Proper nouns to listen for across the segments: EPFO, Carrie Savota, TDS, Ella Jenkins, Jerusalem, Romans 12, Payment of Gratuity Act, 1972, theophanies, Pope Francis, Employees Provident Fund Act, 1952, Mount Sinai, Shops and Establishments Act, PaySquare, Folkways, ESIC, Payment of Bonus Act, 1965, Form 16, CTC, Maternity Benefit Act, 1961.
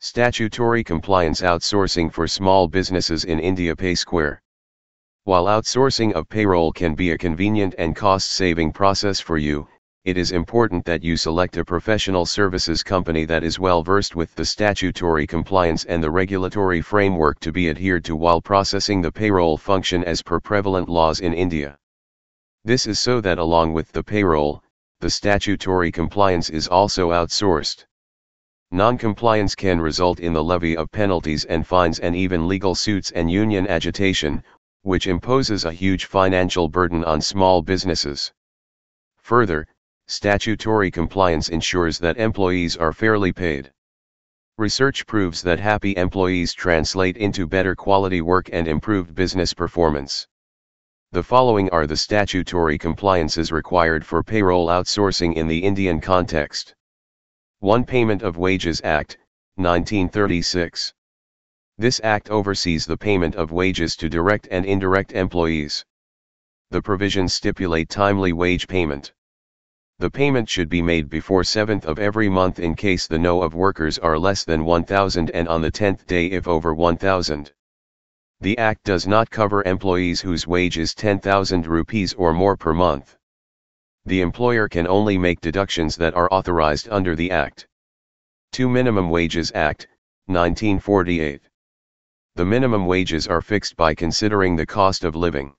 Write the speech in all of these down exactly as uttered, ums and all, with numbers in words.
Statutory compliance outsourcing for small businesses in India. PaySquare. While outsourcing of payroll can be a convenient and cost-saving process for you, it is important that you select a professional services company that is well-versed with the statutory compliance and the regulatory framework to be adhered to while processing the payroll function as per prevalent laws in India. This is so that along with the payroll, the statutory compliance is also outsourced. Non-compliance can result in the levy of penalties and fines and even legal suits and union agitation, which imposes a huge financial burden on small businesses. Further, statutory compliance ensures that employees are fairly paid. Research proves that happy employees translate into better quality work and improved business performance. The following are the statutory compliances required for payroll outsourcing in the Indian context. one. Payment of Wages Act, nineteen thirty-six. This act oversees the payment of wages to direct and indirect employees. The provisions stipulate timely wage payment. The payment should be made before seventh of every month in case the no of workers are less than one thousand and on the tenth day if over one thousand. The act does not cover employees whose wage is ten thousand rupees or more per month. The employer can only make deductions that are authorized under the act. two. Minimum Wages Act, nineteen forty-eight. The minimum wages are fixed by considering the cost of living.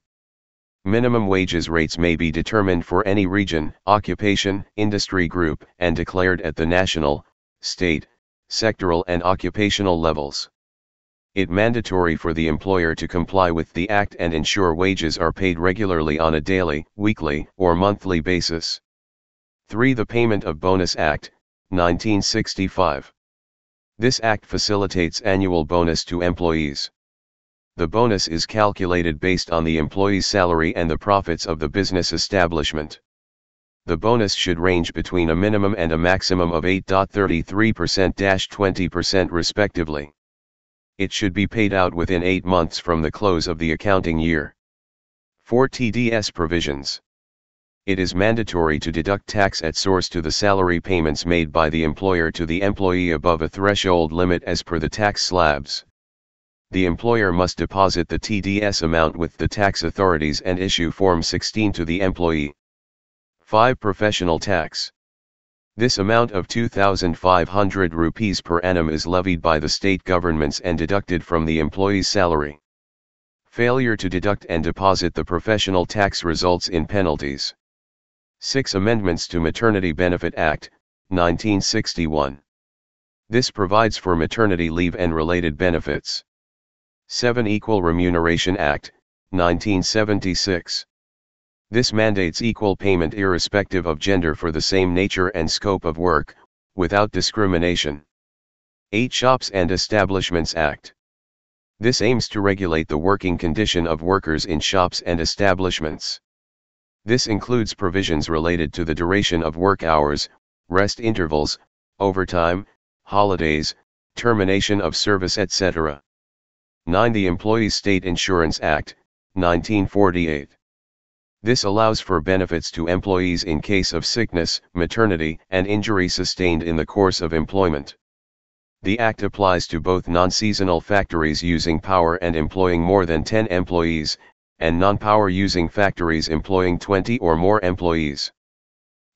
Minimum wages rates may be determined for any region, occupation, industry group, and declared at the national, state, sectoral and occupational levels. It is mandatory for the employer to comply with the Act and ensure wages are paid regularly on a daily, weekly, or monthly basis. three. The Payment of Bonus Act, nineteen sixty-five. This act facilitates annual bonus to employees. The bonus is calculated based on the employee's salary and the profits of the business establishment. The bonus should range between a minimum and a maximum of eight point three three percent to twenty percent respectively. It should be paid out within eight months from the close of the accounting year. four. T D S Provisions. It is mandatory to deduct tax at source to the salary payments made by the employer to the employee above a threshold limit as per the tax slabs. The employer must deposit the T D S amount with the tax authorities and issue Form sixteen to the employee. five. Professional Tax. This amount of two thousand five hundred rupees per annum is levied by the state governments and deducted from the employee's salary. Failure to deduct and deposit the professional tax results in penalties. six. Amendments to Maternity Benefit Act, nineteen sixty-one. This provides for maternity leave and related benefits. seven. Equal Remuneration Act, nineteen seventy-six. This mandates equal payment irrespective of gender for the same nature and scope of work, without discrimination. eight. Shops and Establishments Act. This aims to regulate the working condition of workers in shops and establishments. This includes provisions related to the duration of work hours, rest intervals, overtime, holidays, termination of service, et cetera. nine. The Employees State Insurance Act, nineteen forty-eight. This allows for benefits to employees in case of sickness, maternity, and injury sustained in the course of employment. The Act applies to both non-seasonal factories using power and employing more than ten employees, and non-power using factories employing twenty or more employees.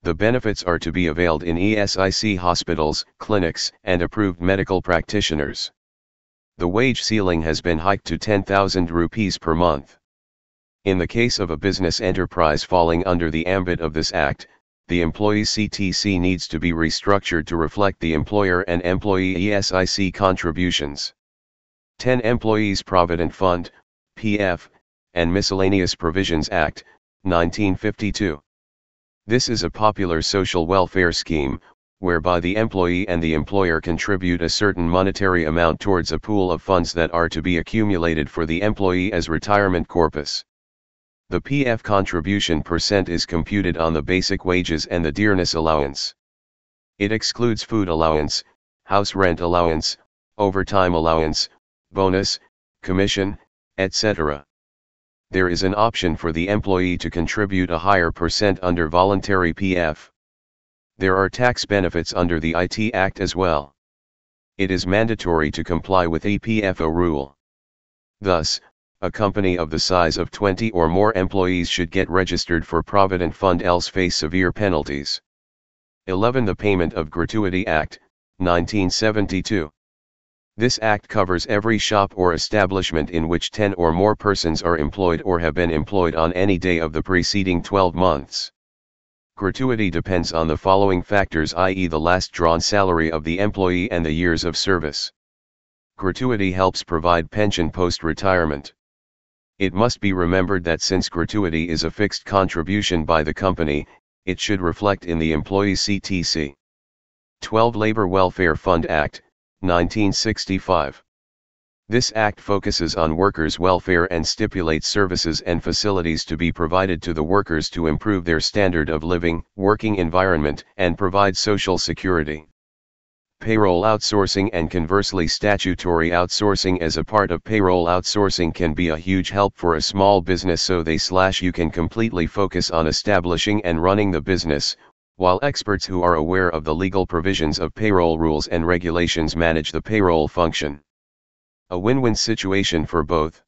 The benefits are to be availed in E S I C hospitals, clinics, and approved medical practitioners. The wage ceiling has been hiked to ten thousand rupees per month. In the case of a business enterprise falling under the ambit of this act, the employee's C T C needs to be restructured to reflect the employer and employee E S I C contributions. ten. Employees Provident Fund, P F, and Miscellaneous Provisions Act, nineteen fifty-two. This is a popular social welfare scheme, whereby the employee and the employer contribute a certain monetary amount towards a pool of funds that are to be accumulated for the employee as retirement corpus. The P F contribution percent is computed on the basic wages and the dearness allowance. It excludes food allowance, house rent allowance, overtime allowance, bonus, commission, et cetera. There is an option for the employee to contribute a higher percent under voluntary P F. There are tax benefits under the I T Act as well. it is mandatory to comply with E P F O rule. Thus, a company of the size of twenty or more employees should get registered for Provident Fund, else face severe penalties. eleven The Payment of Gratuity Act, nineteen seventy-two. This act covers every shop or establishment in which ten or more persons are employed or have been employed on any day of the preceding twelve months. Gratuity depends on the following factors, that is the last drawn salary of the employee and the years of service. Gratuity helps provide pension post-retirement. It must be remembered that since gratuity is a fixed contribution by the company, it should reflect in the employee's C T C. twelve Labor Welfare Fund Act, nineteen sixty-five. This act focuses on workers' welfare and stipulates services and facilities to be provided to the workers to improve their standard of living, working environment, and provide social security. Payroll outsourcing and conversely statutory outsourcing as a part of payroll outsourcing can be a huge help for a small business, so they slash you can completely focus on establishing and running the business, while experts who are aware of the legal provisions of payroll rules and regulations manage the payroll function. A win-win situation for both.